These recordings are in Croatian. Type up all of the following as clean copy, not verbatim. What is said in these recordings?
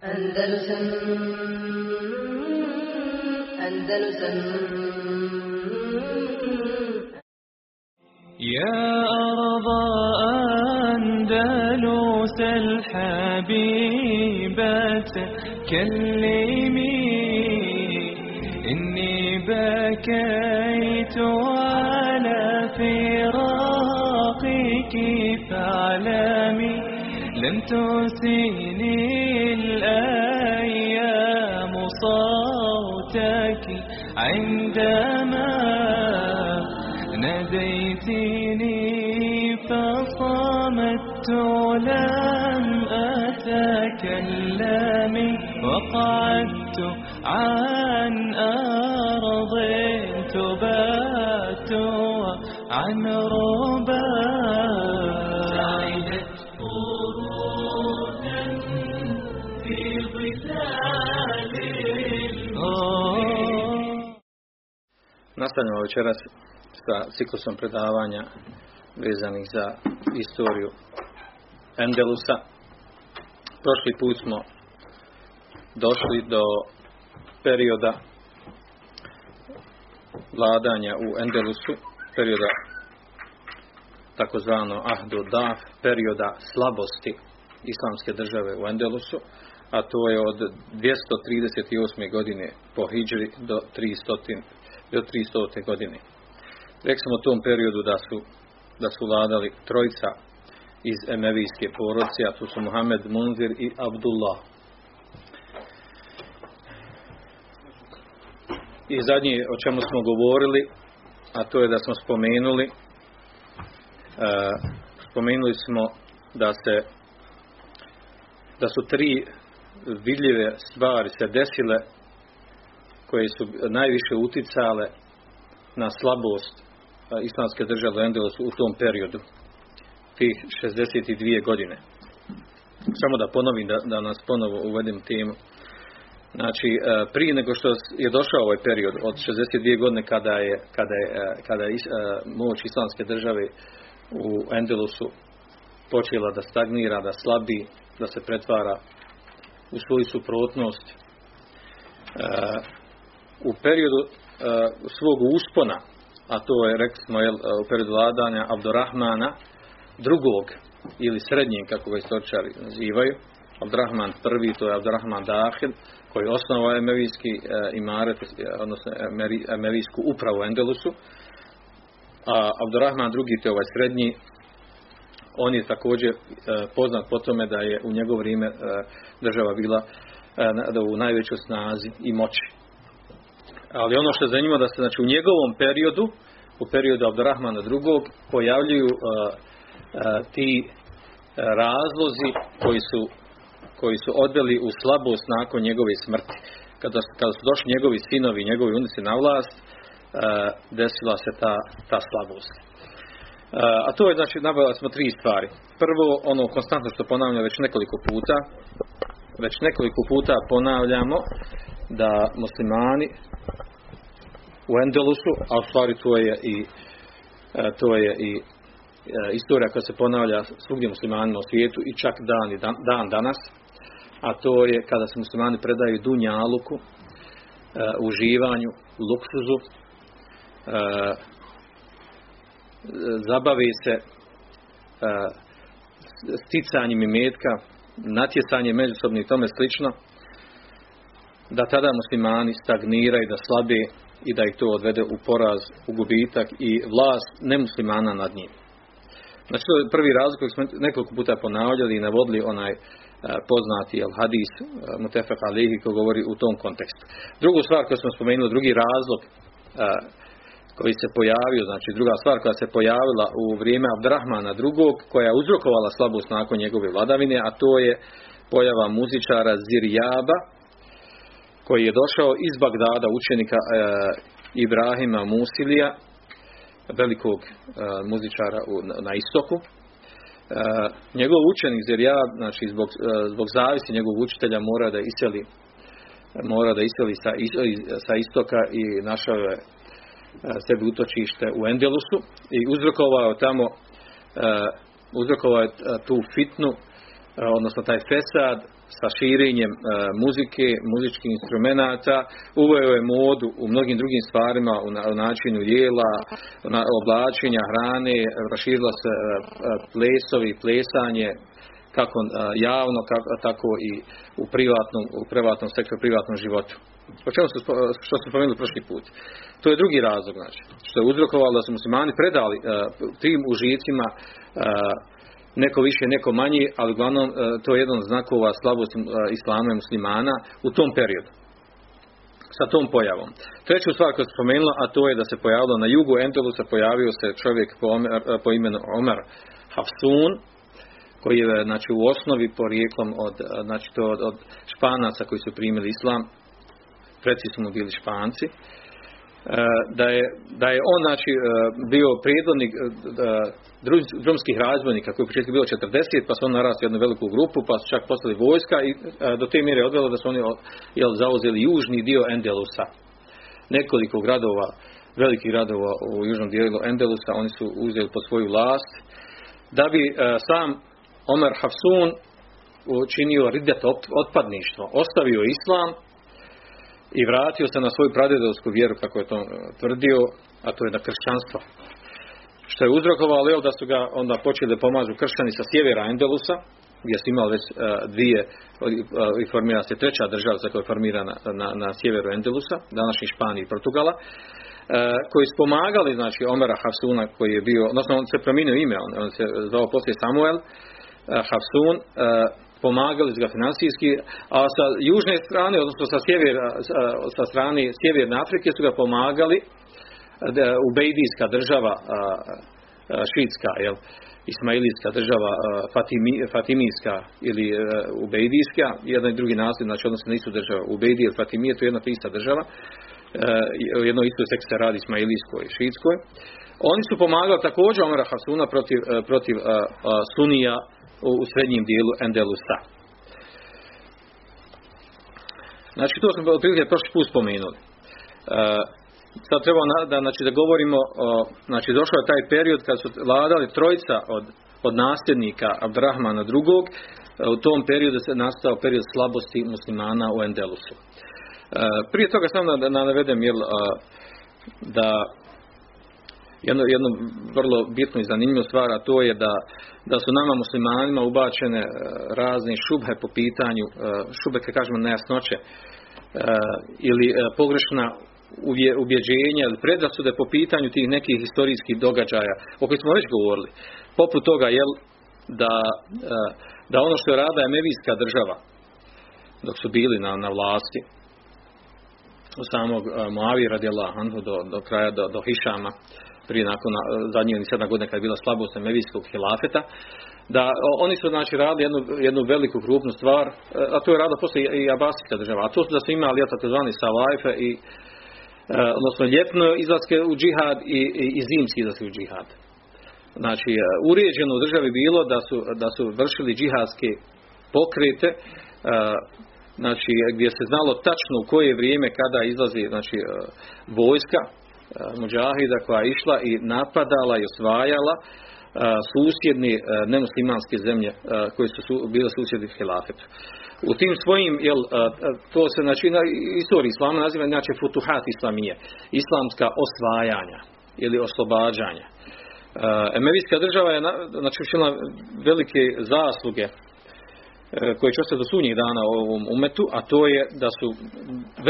يا أرض أندلس الحبيبة كلمي إني بكيت على فراقك فاعلمي لن تنسيني الأيام صوتك عندما ناديتني فصمت لم أتكلم وقعدت عن أرض تبات عن ربا Nastavljamo večeras sa ciklusom predavanja vezanih za istoriju Endelusa. Prošli put smo došli do perioda vladanja u Endelusu, perioda takozvano Ahdu Daf, perioda slabosti islamske države u Endelusu, a to je od 238. godine po hidžri do 300. godine. Rekli smo u tom periodu da su vladali trojica iz emevijske porodice, a tu su Mohamed Munzir i Abdullah. I zadnje o čemu smo govorili, a to je da smo spomenuli smo da su tri vidljive stvari se desile koje su najviše uticale na slabost islamske države u Endelusu u tom periodu, tih 62 godine. Samo da ponovim, da nas ponovo uvedem temu. Znači, prije nego što je došao ovaj period od 62 godine kada je moć islamske države u Endelusu počela da stagnira, da slabi, da se pretvara u svoju suprotnost, u periodu svog uspona, a to je, rekli smo, u periodu vladanja Abdurahmana drugog ili srednjeg, kako ga istoričari nazivaju, Abdurahman I, to je Abdurahman Dahil, koji je osnovao emevijski imaret, odnosno emevijsku upravu u Endelusu, a Abdurahman II, to je ovaj srednji, on je također poznat po tome da je u njegovo vrijeme država bila u najvećoj snazi i moći. Ali ono što je zanimljivo da se, znači, u njegovom periodu, u periodu Abdurahmana II, pojavljuju ti razlozi koji su odveli u slabost nakon njegove smrti. Kada su došli njegovi sinovi i njegovi unici na vlast, desila se ta slabost. A to je, znači, nabavili smo tri stvari. Prvo, ono konstantno što ponavljamo već nekoliko puta ponavljamo da muslimani u Endelusu, a u stvari to je i istorija koja se ponavlja svugdje muslimanima u svijetu i čak dan danas, a to je kada se muslimani predaju dunjaluku, uživanju, luksuzu, zabavi se sticanjem imetka, natjecanjem međusobnih i tome slično, da tada muslimani stagniraju, da slabe i da ih to odvede u poraz, u gubitak i vlast nemuslimana nad njim. Znači, to je prvi razlog koji smo nekoliko puta ponavljali i navodili onaj poznati hadis Mutefek Alihi koji govori u tom kontekstu. Drugu stvar koju smo spomenuli, drugi razlog koji se pojavio, znači druga stvar koja se pojavila u vrijeme Abdurahmana II, koja je uzrokovala slabost nakon njegove vladavine, a to je pojava muzičara Zirjaba, koji je došao iz Bagdada, učenika Ibrahima Musilija, velikog muzičara na istoku. Njegov učenik Zirjab, znači zbog zavisi njegovog učitelja, mora da iseli sa istoka i našao je sebi utočište u Endelusu i uzrokovao je tu fitnu, odnosno taj fesad sa širenjem muzike, muzičkih instrumenata, uveo je modu u mnogim drugim stvarima, u načinu jela, oblačenja, hrane, raširila se plesovi, plesanje, kako javno, tako i u privatnom sektoru, privatnom životu. O čemu smo spomenuli prošli put. To je drugi razlog, znači, što je uzrokovalo da su muslimani predali tim užicima neko više, neko manje, ali uglavnom to je jedan od znakova slabosti islama i muslimana u tom periodu. Sa tom pojavom. Treću stvar koju sam spomenula, a to je da se pojavilo na jugu Endelusa, pojavio se čovjek po imenu Omar Hafsun, koji je znači, u osnovi porijeklom od Španaca koji su primili islam, precizno bili Španci, da je on znači, bio prijedodnik drumskih razbojnika koji je u početku bilo 40, pa su on narasli jednu veliku grupu, pa su čak postali vojska i do te mjere odvelo da su oni zauzeli južni dio Endelusa. Nekoliko gradova, velikih gradova u južnom dijelu Endelusa, oni su uzeli pod svoju vlast, da bi sam Omar Hafsun učinio riddet otpadništvo, ostavio islam i vratio se na svoju pradjedovsku vjeru, kako je to tvrdio, a to je na kršćanstvo. Što je uzrokovalo da su ga onda počeli da pomažu kršćani sa sjevera Endelusa, gdje su imali već dvije, i formira se treća država za koja je formirana na sjeveru Endelusa, današnji Španiji i Portugala, koji su pomagali, znači, Omara Hafsuna, koji je bio, odnosno on se promijenio ime, on se zvao poslije Samuel Hafsun, pomagali su ga finansijski, a sa južne strane, odnosno sa strane sjeverne Afrike su ga pomagali Ubejdijska država šiitska, Ismailijska država Fatimijska ili Ubejdijska, jedan i drugi nasljedan, znači odnosno na istu državu. Ubejdije ili Fatimije, to je jedna ista država, jedno isto seks se radi Ismailijskoj i šiitskoj. Oni su pomagali također Omara Hafsuna protiv Sunija u srednjem dijelu Endelusa. Znači, to smo otprilike prošli put spomenuli. Sad treba da govorimo, znači, došao je taj period kad su vladali trojica od nasljednika Abdurahmana II. U tom periodu se nastao period slabosti muslimana u Endelusu. Prije toga sam da navedem da jednu vrlo bitnu i zanimljivu stvar, a to je da su nama muslimanima ubačene razne šubhe po pitanju, šubhe kad kažemo nejasnoće, ili pogrešna ubjeđenja ili predrasude po pitanju tih nekih historijskih događaja o kojih smo već govorili. Poput toga da ono što je radila Emevijska država dok su bili na vlasti od samog Muavije radijallahu anhu do kraja, do Hišama, prije nakon zadnjih 7 godina kada je bila slabost Emevijskog hilafeta, da oni su znači radili jednu veliku krupnu stvar, a to je radila poslije i Abasidska država, a to su da su imali takozvani savajfe i odnosno ljetno izlaske u džihad i zimski izlaske u džihad. Znači, uređeno u državi bilo da su vršili džihadske pokrete, znači gdje se znalo tačno u koje vrijeme kada izlazi znači vojska muđahida koja je išla i napadala i osvajala susjedne nemuslimanske zemlje koje su bile susjedni hilafetu. U tim svojim, to se znači na istoriji islama naziva inače futuhat islamije, islamska osvajanja ili oslobađanja. Emevijska država je znači učinila velike zasluge koje će ostati do sunnjih dana u ovom umetu, a to je da su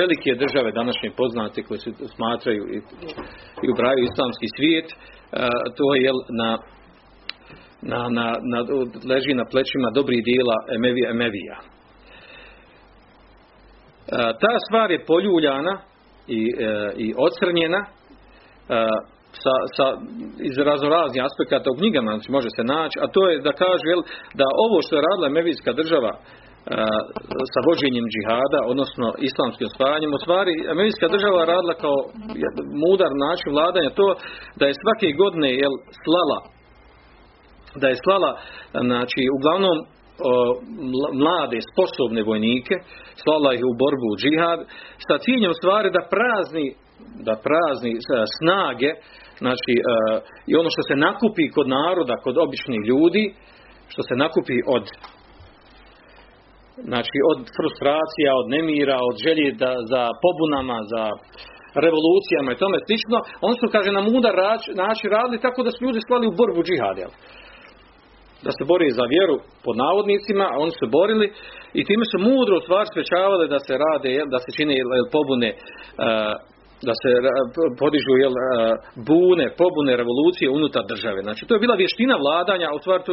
velike države današnje poznate koje se smatraju i ubraju islamski svijet, to je leži na plećima dobrih dijela Emevija. Ta stvar je poljuljana i ocrnjena iz raznoraznih aspekata u knjigama, znači, može se naći, a to je da kažu da ovo što je radila Emevijska država sa vođenjem džihada, odnosno islamskim osvajanjem, u stvari Emevijska država radila kao mudar način vladanja to da je svake godine slala znači uglavnom mlade, sposobne vojnike, slala ih u borbu u džihad, sa ciljem stvari da prazni snage, znači i ono što se nakupi kod naroda, kod običnih ljudi, što se nakupi od Znači od frustracija, od nemira, od želji za pobunama, za revolucijama i tome slično, oni su, kaže, na mudar način radili tako da su ljudi slali u borbu džihad, jel? Da se bori za vjeru pod navodnicima, a oni su borili i time su mudro stvar sprečavali da se rade, da se čine pobune, da se podižu pobune revolucije unutar države. Znači to je bila vještina vladanja, a u stvari to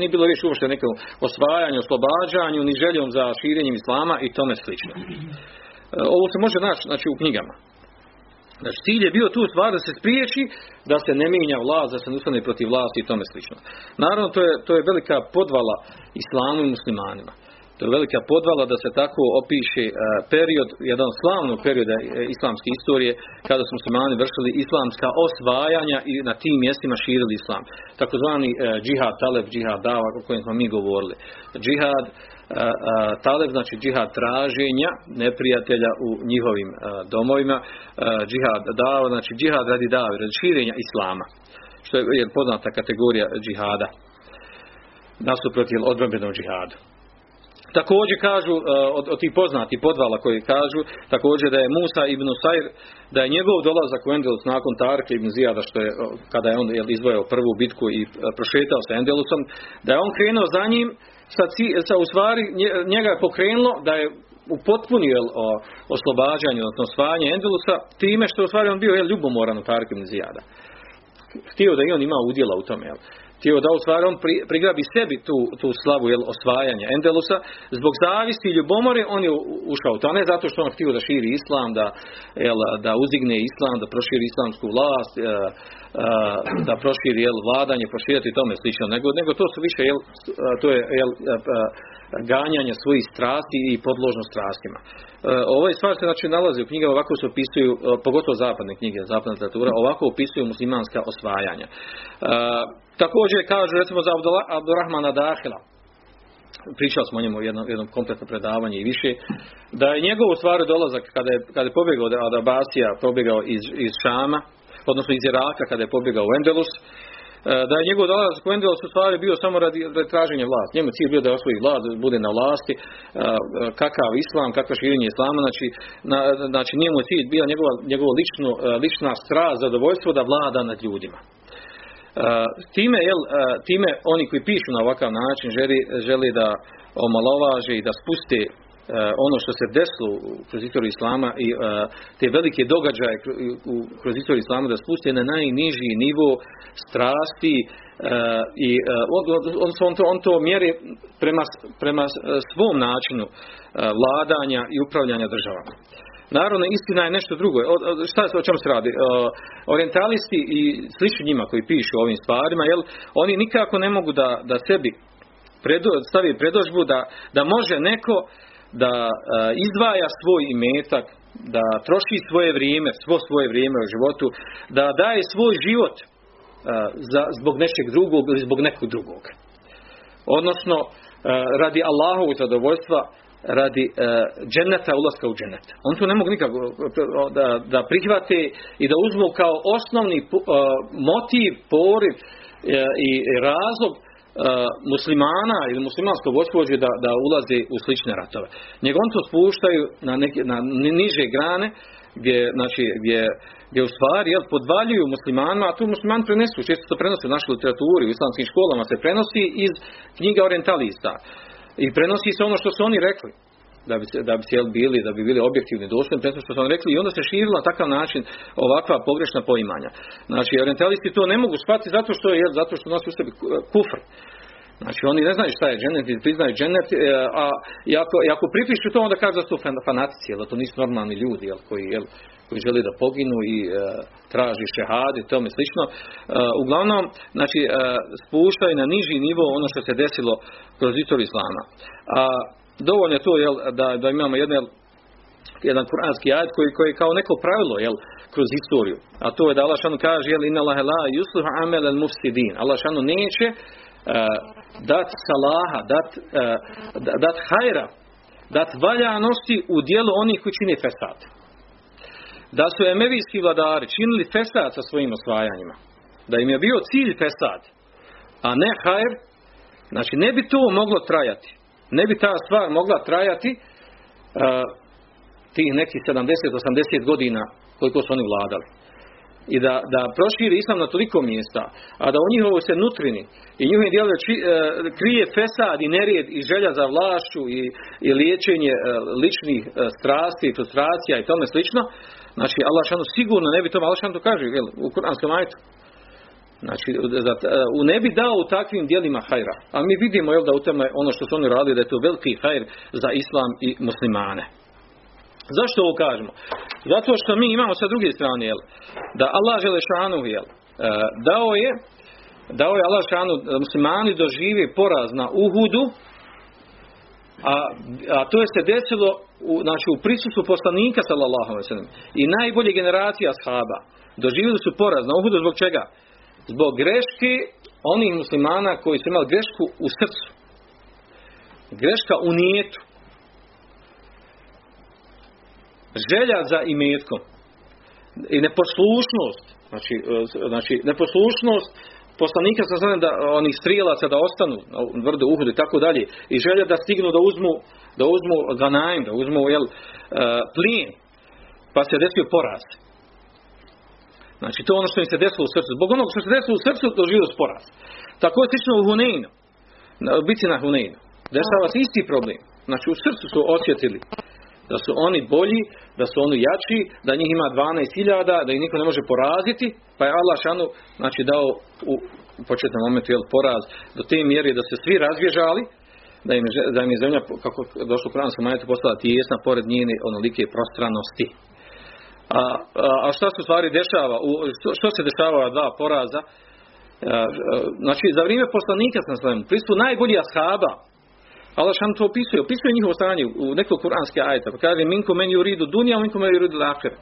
nije bilo više uopšte nekom osvajanju, oslobađanju, ni željom za širenjem islama i tome slično. Ovo se može naći u knjigama. Znači, cilj je bio tu stvar da se spriječi, da se ne mijenja vlast, da se ne ustane protiv vlasti i tome slično. Naravno, to je velika podvala islamu i muslimanima. To je velika podvala da se tako opiše period, jedan slavnog perioda islamske istorije, kada su muslimani vršili islamska osvajanja i na tim mjestima širili islam. Takozvani džihad taleb, džihad dava, o kojem smo mi govorili. Džihad taleb, znači džihad traženja neprijatelja u njihovim domovima, džihad dava, znači džihad radi dave, radi širenja islama, što je poznata kategorija džihada, nasuprot odbrambenom džihadu. Također kažu od tih poznatih podvala koji kažu također da je Musa ibn Nusair, da je njegov dolazak u Endelus nakon Tarika ibn Zijada, što je kada je on izvojao prvu bitku i prošetao sa Endelusom, da je on krenuo za njim, u stvari njega je pokrenulo da je upotpunio oslobađanje, odnosno osvajanje Endelusa time što je u stvari on bio ljubomoran u Tarika ibn Zijada. Htio da i on ima udjela u tome, jel? Htio da u stvari on prigrabi sebi tu slavu osvajanja Endelusa, zbog zavisti i ljubomore on je ušao u to, a ne zato što on htio da širi islam, da uzigne islam, da proširi islamsku vlast, da proširi vladanje, proširati i tome slično, nego to su više ganjanje svojih strasti i podložnost strastima. Ovo je stvar se znači nalazi u knjigama, ovako se opisuju, pogotovo zapadne knjige, zapadna literatura, ovako opisuju muslimanska osvajanja. Također kažu recimo za Abdurahmana Dahila, pričali smo o njemu jednom kompletno predavanje i više, da je njegov u stvari dolazak kada je pobjegao od Abasija, pobjegao iz Šama, odnosno iz Iraka kada je pobjegao u Endelus, da je njegov dolazak u Endelus u stvari bio samo radi traženja vlasti. Njemu cilj bio da osvoji vlast, bude na vlasti, kakav islam, kakva širenje islama, znači njemu je cilj bio njegova lična strast, zadovoljstvo da vlada nad ljudima. Time oni koji pišu na ovakav način želi da omalovaže i da spuste ono što se desilo kroz istoriju islama i te velike događaje kroz istoriju islama da spuste na najniži nivo strasti i on to mjeri prema svom načinu vladanja i upravljanja državama. Naravno, istina je nešto drugo. O čemu se radi? Orientalisti i slični njima koji pišu o ovim stvarima, oni nikako ne mogu da sebi stavi predodžbu da može neko da izdvaja svoj imetak, da troši svoje vrijeme, svo svoje vrijeme u životu, da daje svoj život zbog nečeg drugog ili zbog nekog drugog. Odnosno, radi Allahovog zadovoljstva, radi dženeta, ulaska u dženet. Oni to ne mogu nikako da prihvate i da uzmu kao osnovni motiv, poriv i razlog muslimana ili muslimansko vojskovođe da ulaze u slične ratove. Nego oni to spuštaju na niže grane gdje u stvari podvaljuju muslimanima, a tu muslimani prenesu, često to prenose u našoj literaturi, u islamskim školama se prenosi iz knjiga orientalista. I prenosi se ono što su oni rekli, da bi bili objektivni dostupni, prenosi što su oni rekli i onda se širilo na takav način ovakva pogrešna poimanja. Znači, orientalisti to ne mogu shvatiti zato što nosi u sebi kufr. Znači, oni ne znaju šta je dženet, ne priznaju dženet, a ako pripišu to, onda kažu da su fanatici, da to nisu normalni ljudi koji žele da poginu i traži šehad i tome slično. Uglavnom, znači, spuštaju na niži nivo ono što se desilo kroz istoriju islama. A dovoljno je to da imamo jedan kuranski ajet koji je kao neko pravilo kroz istoriju. A to je da Allah šanu kaže inna Allahe la yuslihu amel al mufsidin. Allah šanu neće dat hajra, dat valjanosti u dijelu onih koji čine fesad. Da su emevijski vladari činili fesad sa svojim osvajanjima, da im je bio cilj fesad, a ne hajr, znači ne bi to moglo trajati, ne bi ta stvar mogla trajati tih nekih 70-80 godina koliko su oni vladali. I da proširi islam na toliko mjesta, a da u njihovoj se nutrini i njihovim djelima krije fesad i nered i želja za vlašću i liječenje ličnih strasti i frustracija i tome slično. Znači, Allah šanu sigurno ne bi to, Allah šanu to kaže u Kuranskom ajetu. Znači, ne bi dao u takvim djelima hajra. A mi vidimo da u tome ono što su oni radili, da je to veliki hajr za islam i muslimane. Zašto ovo kažemo? Zato što mi imamo sa druge strane, da Allah Želešanu, dao je Allah Želešanu muslimani dožive poraz na Uhudu, a to je se desilo u prisustvu poslanika sallallahu alejhi ve sellem i najbolje generacije ashaba. Doživjeli su poraz na Uhudu zbog čega? Zbog greške onih muslimana koji su imali grešku u srcu. Greška u nijetu. Želja za imetkom i neposlušnost, znači neposlušnost poslanika sa znam da onih strijelaca da ostanu na vrdu Uhudu i tako dalje, i želja da stignu da uzmu ganaim, da uzmu plin, pa se desio poraz. Znači to ono što im se desilo u srcu, zbog onog što se desilo u srcu doživio poraz. Tako je slično u Huneinu, biti na Huneinu, dešava se isti problem. Znači u srcu su osjetili da su oni bolji, da su oni jači, da njih ima 12.000, da ih niko ne može poraziti, pa je Allah šanu dao u početnom momentu poraz do te mjere da se svi razbježali, da im je zemlja, kako došlo u Kuranskom ajetu, postala tijesna pored njene onolike prostranosti. A šta se u stvari dešava? Što se dešava dva poraza? Znači, za vrijeme poslanika sam slavim, pristup najbolji ashaba, Allah šan to opisuje njihovo stanje u nekog kuranske ajeta. Pa kaže, minko meni u ridu dunja, minko meni u ridu lahir.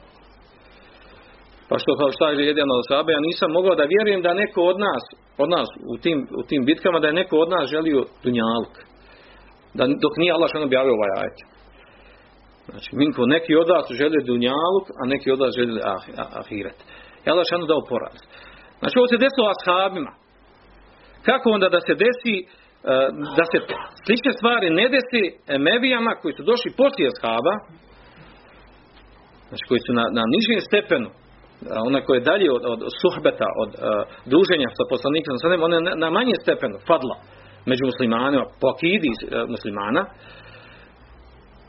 Pa što kao šta je jedan od sahabe, ja nisam mogao da vjerujem da neko od nas u tim bitkama, da je neko od nas želio dunjaluk. Dok nije Allah šan objavio ovaj ajet. Znači, minko neki od vas želio dunjaluk, a neki od vas želio ahiret. I Allah šan dao poraz. Znači, ovo se desilo ashabima. Kako onda da se desi da se slične stvari ne desi Emevijama koji su došli poslije ashaba, znači koji su na nižem stepenu, ona koja je dalje od suhbeta, od druženja sa poslanikom, ona je na manjem stepenu fadla među muslimanima, po akidi muslimana.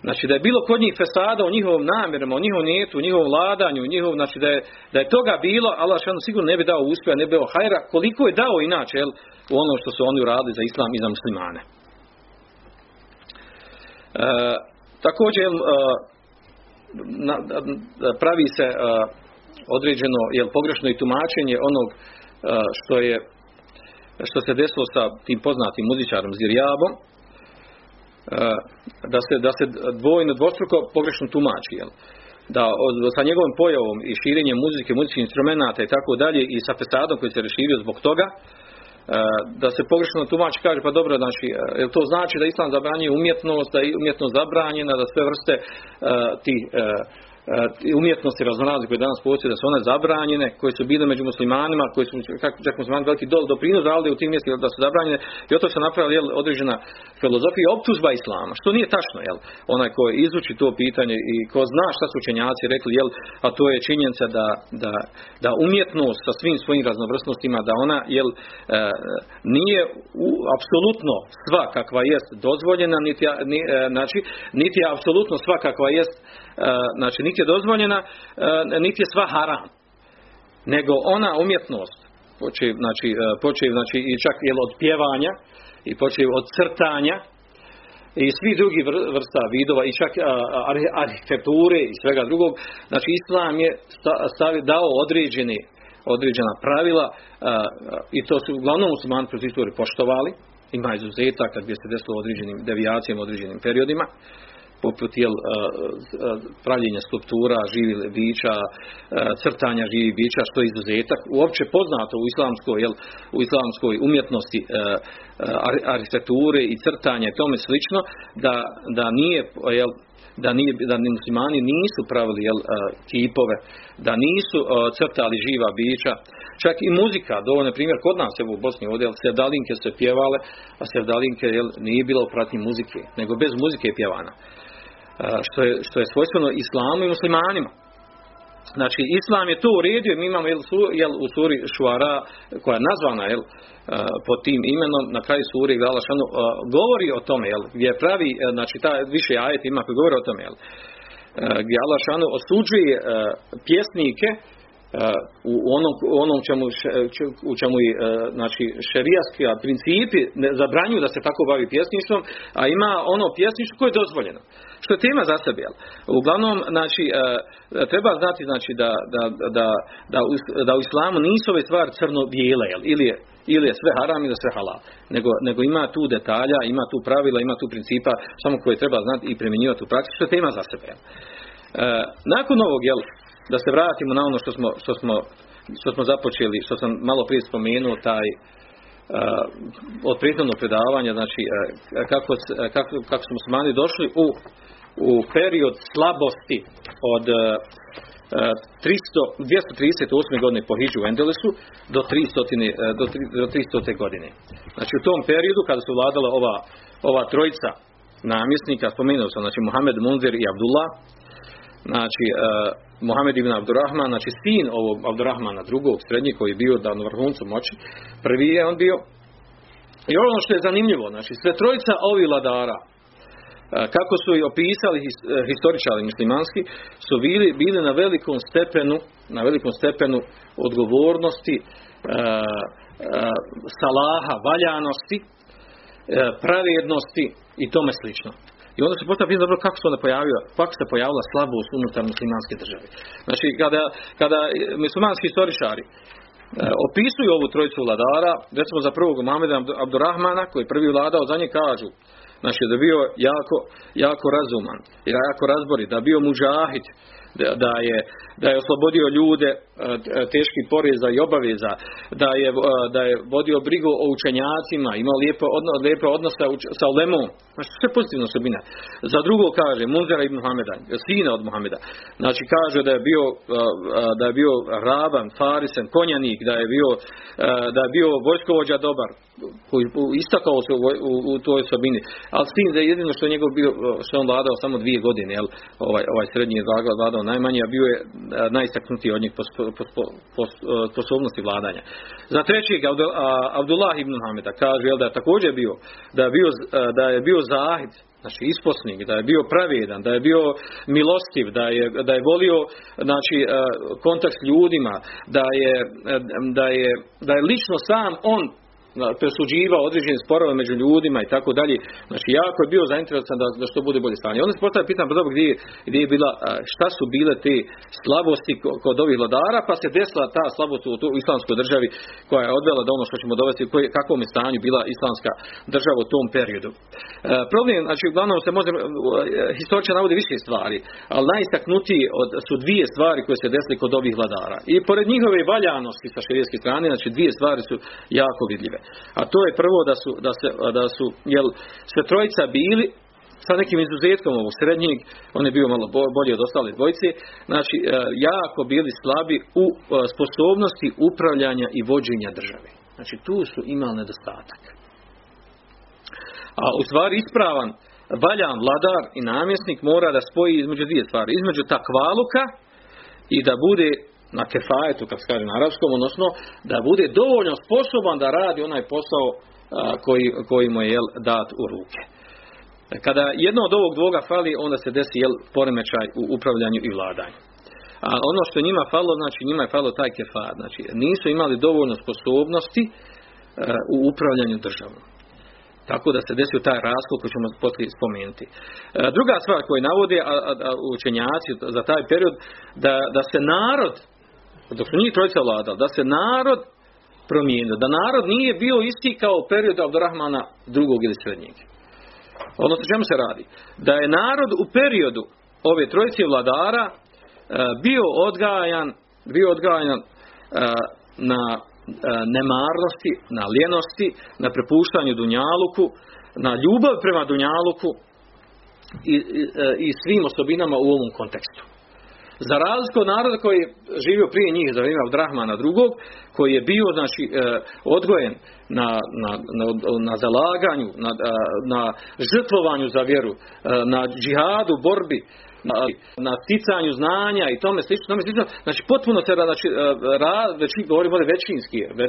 Znači da je bilo kod njih fesada u njihovom namjerama, u njihovom nijetu, u njihovom vladanju, znači da je toga bilo, Allah šanu sigurno ne bi dao uspjeha, ne bi dao hajra, koliko je dao inače u ono što su oni uradili za islam i za muslimane. Također pravi se određeno pogrešno i tumačenje onog što se desilo sa tim poznatim muzičarom Zirjabom, da se dvostruko pogrešno tumači, da sa njegovom pojavom i širenjem muzike, muzičkih instrumenata i tako dalje i sa fesadom koji se reširio zbog toga, da se pogrešno tumači, kaže pa dobro, znači to znači da islam zabranjuje umjetnost, da je umjetnost zabranjena, da sve vrste ti umjetnosti raznorazne koje danas postoje, da su one zabranjene, koje su bile među muslimanima, koje su čak muslimani veliki doprinos dali u tim mjestima da su zabranjene, i od toga se napravila određena filozofija i optužba islama, što nije tačno, onaj ko izuči to pitanje i ko zna šta su učenjaci rekli, a to je činjenica da umjetnost sa svim svojim raznovrsnostima, da ona nije apsolutno sva kakva jest dozvoljena, niti je apsolutno sva kakva jest, znači niti je dozvoljena, niti je sva haram, nego ona umjetnost počev i čak od pjevanja i počev od crtanja i svi drugi vrsta vidova i čak arhitekture i svega drugog. Znači islam je dao određena pravila i to su uglavnom muslimani profesori poštovali, ima izuzetaka gdje se desilo određenim devijacijama, određenim periodima, poput pravljenja skulptura, živih bića, crtanja živih bića, što je izuzetak. Uopće poznato u islamskoj umjetnosti arhitekture i crtanja i tome slično, da muslimani nisu pravili kipove, da nisu crtali živa bića, Čak i muzika, dovoljno primjer, kod nas je u Bosni ovdje, sevdalinke se pjevale, a sevdalinke nije bilo u pratnji muzike, nego bez muzike je pjevana. Što je svojstveno islamu i muslimanima. Znači, islam je to uredio, mi imamo u suri Šuara, koja je nazvana po tim imenom, na kraju suri Galašanu, govori o tome, gdje pravi, znači, ta više ajet ima koji govori o tome, gdje Galašanu osuđuje pjesnike u onom u čemu je, znači, šerijatski principi zabranjuju da se tako bavi pjesništvom, a ima ono pjesništvo koje je dozvoljeno, što je tema za sebe. Uglavnom, znači, treba znati, znači, da u islamu nisu ove stvari crno-bijele, ili je sve haram ili sve halal, nego ima tu detalja, ima tu pravila, ima tu principa, samo koje treba znati i primjenjivati u praksi, što je tema za sebe. Nakon ovog, da se vratimo na ono što smo započeli, što sam malo prije spomenuo, taj od prethodnog predavanja, znači kako smo smali došli u period slabosti od 238. godine po hidžri u Endelusu do 300. godine. Znači u tom periodu kada su vladala ova trojica namjesnika, spomenuo sam, znači Mohamed Munzir i Abdullah, znači Mohamed ibn Abdurahman, znači sin ovog Abdurahmana II, srednji, koji je bio da na vrhuncu moći, prvi je on bio. I ono što je zanimljivo, znači sve trojica ovih vladara, kako su i opisali historičari muslimanski, su bili na velikom stepenu odgovornosti, salaha, valjanosti, pravednosti i tome slično. I onda se postavlja pitanje, dobro, kako se pojavila slabost unutar muslimanske države. Znači, kada muslimanski historičari opisuju ovu trojicu vladara, recimo za prvog Muhameda Abdurahmana, koji je prvi vladao, za nje kažu, znači da je bio jako, jako razuman, jako razborit, da je bio mudžahid, da je oslobodio ljude teških poreza i obaveza, da je vodio brigu o učenjacima, imao lijepo odnose sa ulemom, znači sve pozitivne osobine. Za drugo kaže Munzira ibn Muhameda, sina od Muhameda, znači kaže da je bio raban, farisen, konjanik, da je bio vojskovođa dobar, koji istakao se u toj osobini, ali s tim da je jedino što je njegov bio, što on vladao samo 2 godine, ovaj srednji je vladao najmanje, a bio je najistaknutiji od njih po sposobnosti vladanja. Za trećeg Abdullah ibn Muhammeda kaže da je također bio, da je bio zahid, znači isposnik, da je bio pravedan, da je bio milostiv, da je volio, znači, kontakt s ljudima, da je lično sam on presuđivao određene sporove među ljudima i tako dalje. Znači, jako je bio zainteresan da što bude bolje stanje. Onda se postavlja pitanje, pa dobro, gdje je bila, šta su bile te slabosti kod ovih vladara, pa se desila ta slabost u islamskoj državi koja je odvela do ono što ćemo dovesti, u kakvom je stanju bila islamska država u tom periodu. Problem, znači, uglavnom se može, historično navode više stvari, ali najistaknutiji su 2 stvari koje se desile kod ovih vladara. I pored njihove valjanosti sa šerijatske strane, znači 2 stvari su jako vidljive. A to je prvo da su sve trojica bili, sa nekim izuzetkom ovog srednjeg, on je bio malo bolji od ostale dvojice, znači jako bili slabi u sposobnosti upravljanja i vođenja države. Znači tu su imali nedostatak. A u stvari ispravan, valjan vladar i namjesnik mora da spoji između 2 stvari, između takvaluka i da bude na kefajetu, kako se kaže na arapskom, odnosno da bude dovoljno sposoban da radi onaj posao koji mu je dat u ruke. Kada jedno od ovog dvoga fali, onda se desi poremećaj u upravljanju i vladanju. A ono što njima falo, znači njima je falo taj kefaj, znači nisu imali dovoljno sposobnosti u upravljanju državom. Tako da se desio taj raskol koji ćemo poslije spomenuti. Druga stvar koju navode učenjaci za taj period, da se narod, dok su njih trojica vladali, da se narod promijenio, da narod nije bio isti kao u periodu Abdurahmana II ili srednjeg. Odnosno, čemu se radi? Da je narod u periodu ove trojice vladara bio odgajan na nemarnosti, na lijenosti, na prepuštanju dunjaluku, na ljubav prema dunjaluku i svim osobinama u ovom kontekstu. Za razliku od naroda koji je živio prije njih za vrijeme Abdurahmana II, koji je bio znači odgojen na zalaganju, na žrtvovanju za vjeru, na džihadu, borbi, na sticanju znanja i tome slično. Znači potpuno se govorimo da je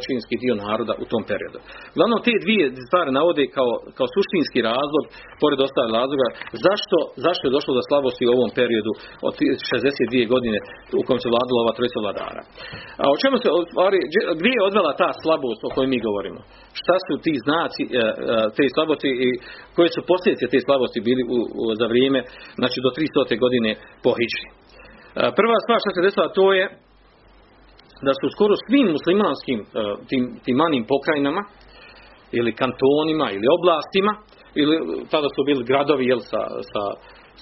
većinski dio naroda u tom periodu. Glavno te dvije stvari navode kao suštinski razlog, pored ostalih razloga, zašto je došlo do slabosti u ovom periodu od 62 godine u kojem se vladala ova trojica vladara. A o čemu se, gdje je odvela ta slabost o kojoj mi govorimo? Šta su ti znaci te slabosti i koje su posljedice te slabosti bili za vrijeme, znači do 300. godine po hidžri? Prva stvar što se desila to je da su skoro svim muslimanskim tim manim pokrajinama ili kantonima ili oblastima, ili tada su bili gradovi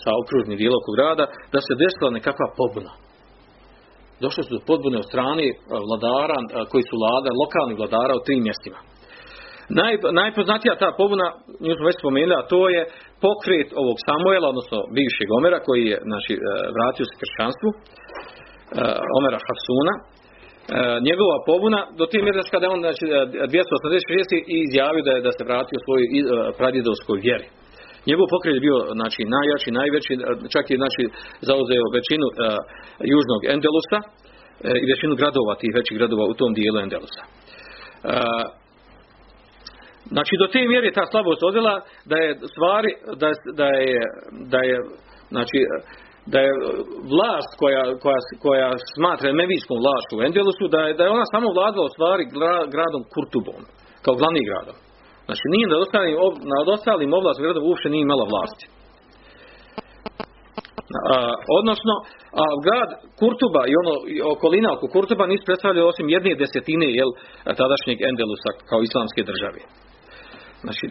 sa okružnim dijelom oko grada, da se desila nekakva pobuna. Došlo su do pobune od strane vladara koji su lokalni vladara u 3 mjestima. Najpoznatija ta pobuna, nju smo već spomenuli, a to je pokret ovog Samuela, odnosno bivšeg Omera, koji je vratio se kršćanstvu, Omera Hafsuna. Njegova pobuna, do te mjere kada je on 286 i izjavio da se vratio svojoj pradjedovskoj vjeri. Njegov pokret je bio najjači, najveći, čak je zauzeo većinu južnog Endelusa i većinu gradova, tih većih gradova u tom dijelu Endelusa. Znači do te mjere ta slabost odvela da je vlast koja smatra emevijskom vlašću u Endelusu, da je ona samo vladala gradom Kurtubom, kao glavnim gradom. Znači nije nad ostalim ovlastima gradova uopšte nije imala vlasti. Odnosno, grad Kurtuba i okolina oko Kurtuba nisu predstavljali osim 1/10 tadašnjeg Endelusa kao islamske države. Znači,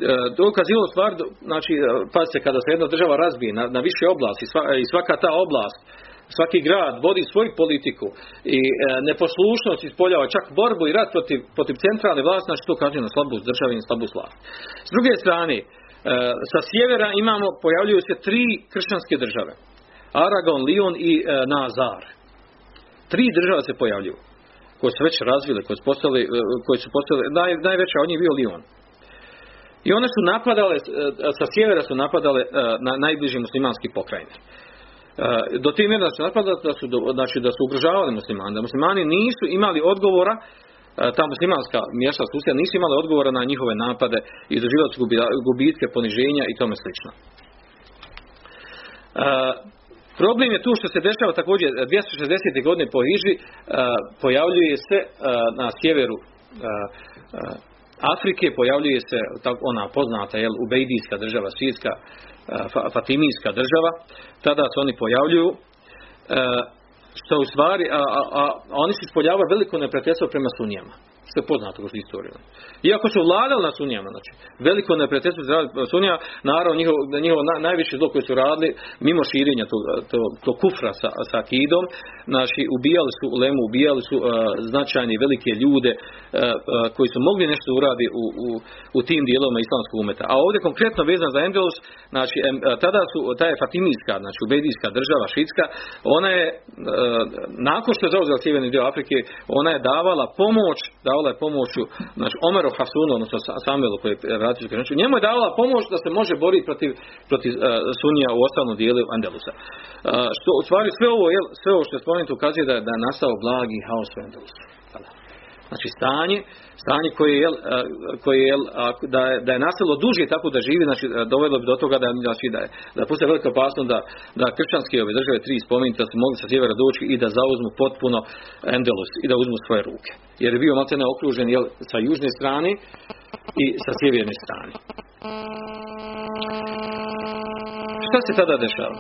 dokazivalo stvar, znači, pazite, kada se jedna država razbije na više oblasti i svaka ta oblast, svaki grad vodi svoju politiku i neposlušnost ispoljava, čak borbu i rat protiv centralne vlasti, znači to kaže na slabost države i slabost vlasti. S druge strane, sa sjevera pojavljuju se 3 kršćanske države. Aragon, Leon i Nazar. 3 države se pojavljuju, koje su već razvile, koje su postale, najveća od njih je bio Leon. I one su napadale, sa sjevera su napadale na najbliži muslimanski pokrajine. Do te mjere da su ugrožavali muslimani, da muslimani nisu imali odgovora, ta muslimanska mješta susjeda nisu imali odgovora na njihove napade i doživjeli su gubitke, poniženja i tome slično. Problem je tu što se dešava također 260. godine po hidžri, pojavljuje se na sjeveru Afrike, pojavljuje se ona poznata Ubejdijska država, svjetska Fatimijska država. Tada se oni pojavljuju, što u stvari, oni se ispoljavaju veliko neprijateljstvo prema sunijama, što je poznato kroz istoriju. Iako su vladali na sunijama, znači veliko neprijateljstvo prema sunijama, naravno njihovo najviše zlo koje su radili, mimo širenja tog kufra sa akidom, znači ubijali su ulemu, ubijali su značajne velike ljude koji su mogli nešto uraditi u tim dijelovima islamskog umeta. A ovdje konkretno vezan za Endelus, znači tada su, ta je Fatimijska, znači ubejdijska država, šitska, ona je nakon što je zauzela sjeverni dio Afrike, ona je davala pomoć znači Omeru Hafsunu, odnosno Samuelu koji je vratio kršćanstvo, njemu je davala pomoć da se može boriti protiv sunija u ostalom dijelu Endelusa. Što u stvari sve ovo što je spomenuto ukazuje da je nastao blagi haos u Endelusu. Znači stanje koje je da je nastalo duže tako da živi, znači dovelo bi do toga da postoje velika opasnost da kršćanske ove države 3 spomenuti da su mogli sa sjevera doći i da zauzmu potpuno Endelus i da uzmu svoje ruke. Jer je bio maltene okružen sa južne strane i sa sjeverne strane. Šta se tada dešava?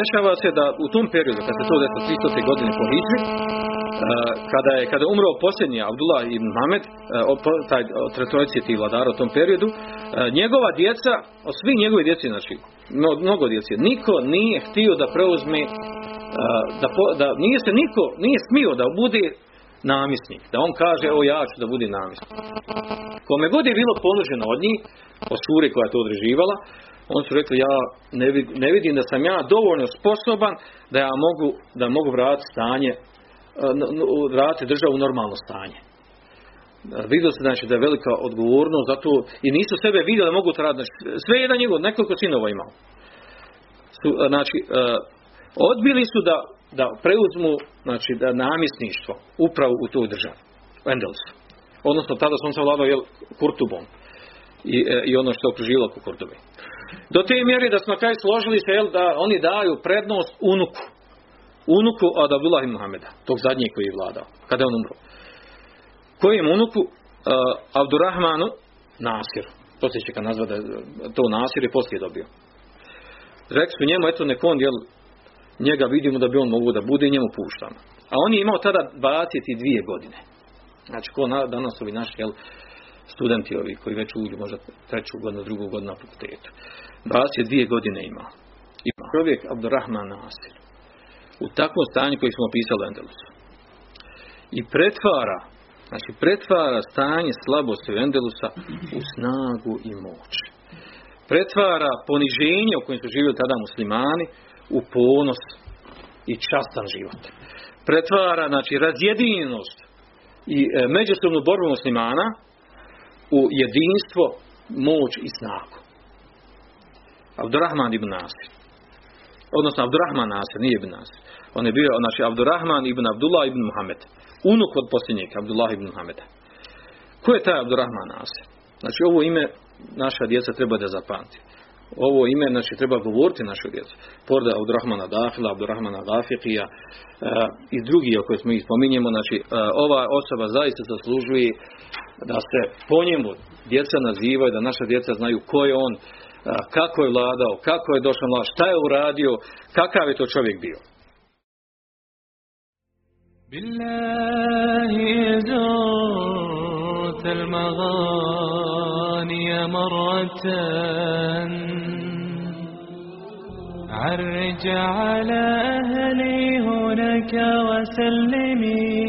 Dešava se da u tom periodu, kad se to desilo 300. godine po hidžri, kada je umro posljednji Abdullah ibn Muhammad, taj trojici tih vladara u tom periodu, njegova djeca, od svih njegove djece, znači mnogo djece, niko nije htio da preuzme, nije smio da bude namjesnik, da on kaže ja ću da budem namjesnik. Kome god je bilo ponuđeno od njih, od sure koja je to određivala, Oni su rekli, ja ne vidim da sam ja dovoljno sposoban da ja mogu vratiti stanje, vratiti državu u normalno stanje. Vidio se, znači, da je velika odgovornost zato, i nisu sebe vidjeli da mogu to raditi. Sve jedan njegov, nekoliko sinova imao. Znači, odbili su da preuzmu, znači, da namjesništvo upravo u toj državi, u Endelusu. Odnosno, tada sam se vladao Kurtubom i ono što je okružilo oko Kurtube. Do te mjere da su na kraju složili se, da oni daju prednost unuku od Abdullah ibn Muhammeda, tog zadnjeg koji je vladao, kada je on umro. Kojem unuku? Abdurahmanu Nasiru. Poslije će ga nazva da to Nasir i poslije je dobio. Rekli su njemu, eto nek on, jel, njega vidimo da bi on mogu da bude i njemu puštamo. A on je imao tada 22 godine. Znači, ko danas ovi naši, jel, studenti ovi koji već uđu možda treću godinu, drugu godinu na fakultetu. 22 godine imao. I čovjek Abdurahman Nasir. U takvom stanju koji smo opisali u Endelusu. I pretvara stanje slabosti u Endelusa u snagu i moć. Pretvara poniženje u kojem su živjeli tada muslimani u ponos i častan život. Pretvara, znači, razjedinjenost i međusobnu borbu muslimana u jedinstvo, moć i snagu. Abdurahman ibn Nasir. Odnosno, Abdurahman Nasir, nije ibn Nasir. On je bio, znači, Abdurahman ibn Abdullah ibn Muhammed. Unuk od posljednjeg, Abdullah ibn Muhammeda. Ko je taj Abdurahman Nasir? Znači, ovo ime naša djeca treba da zapamti. Ovo ime, znači, treba govoriti našoj djecu. Porda Abdurahmana Dahila, Abdurahmana Gafiqija i drugi o kojoj smo ih spominjemo. Znači, ova osoba zaista zaslužuje da se po njemu djeca nazivaju, da naša djeca znaju ko je on, kako je vladao, kako je došao na vlast, šta je uradio, kakav je to čovjek bio. المغاني مرة عرج على أهلي هناك وسلمي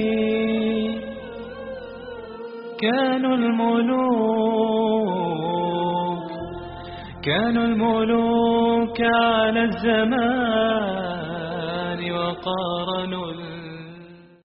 كانوا الملوك على الزمان وقارنوا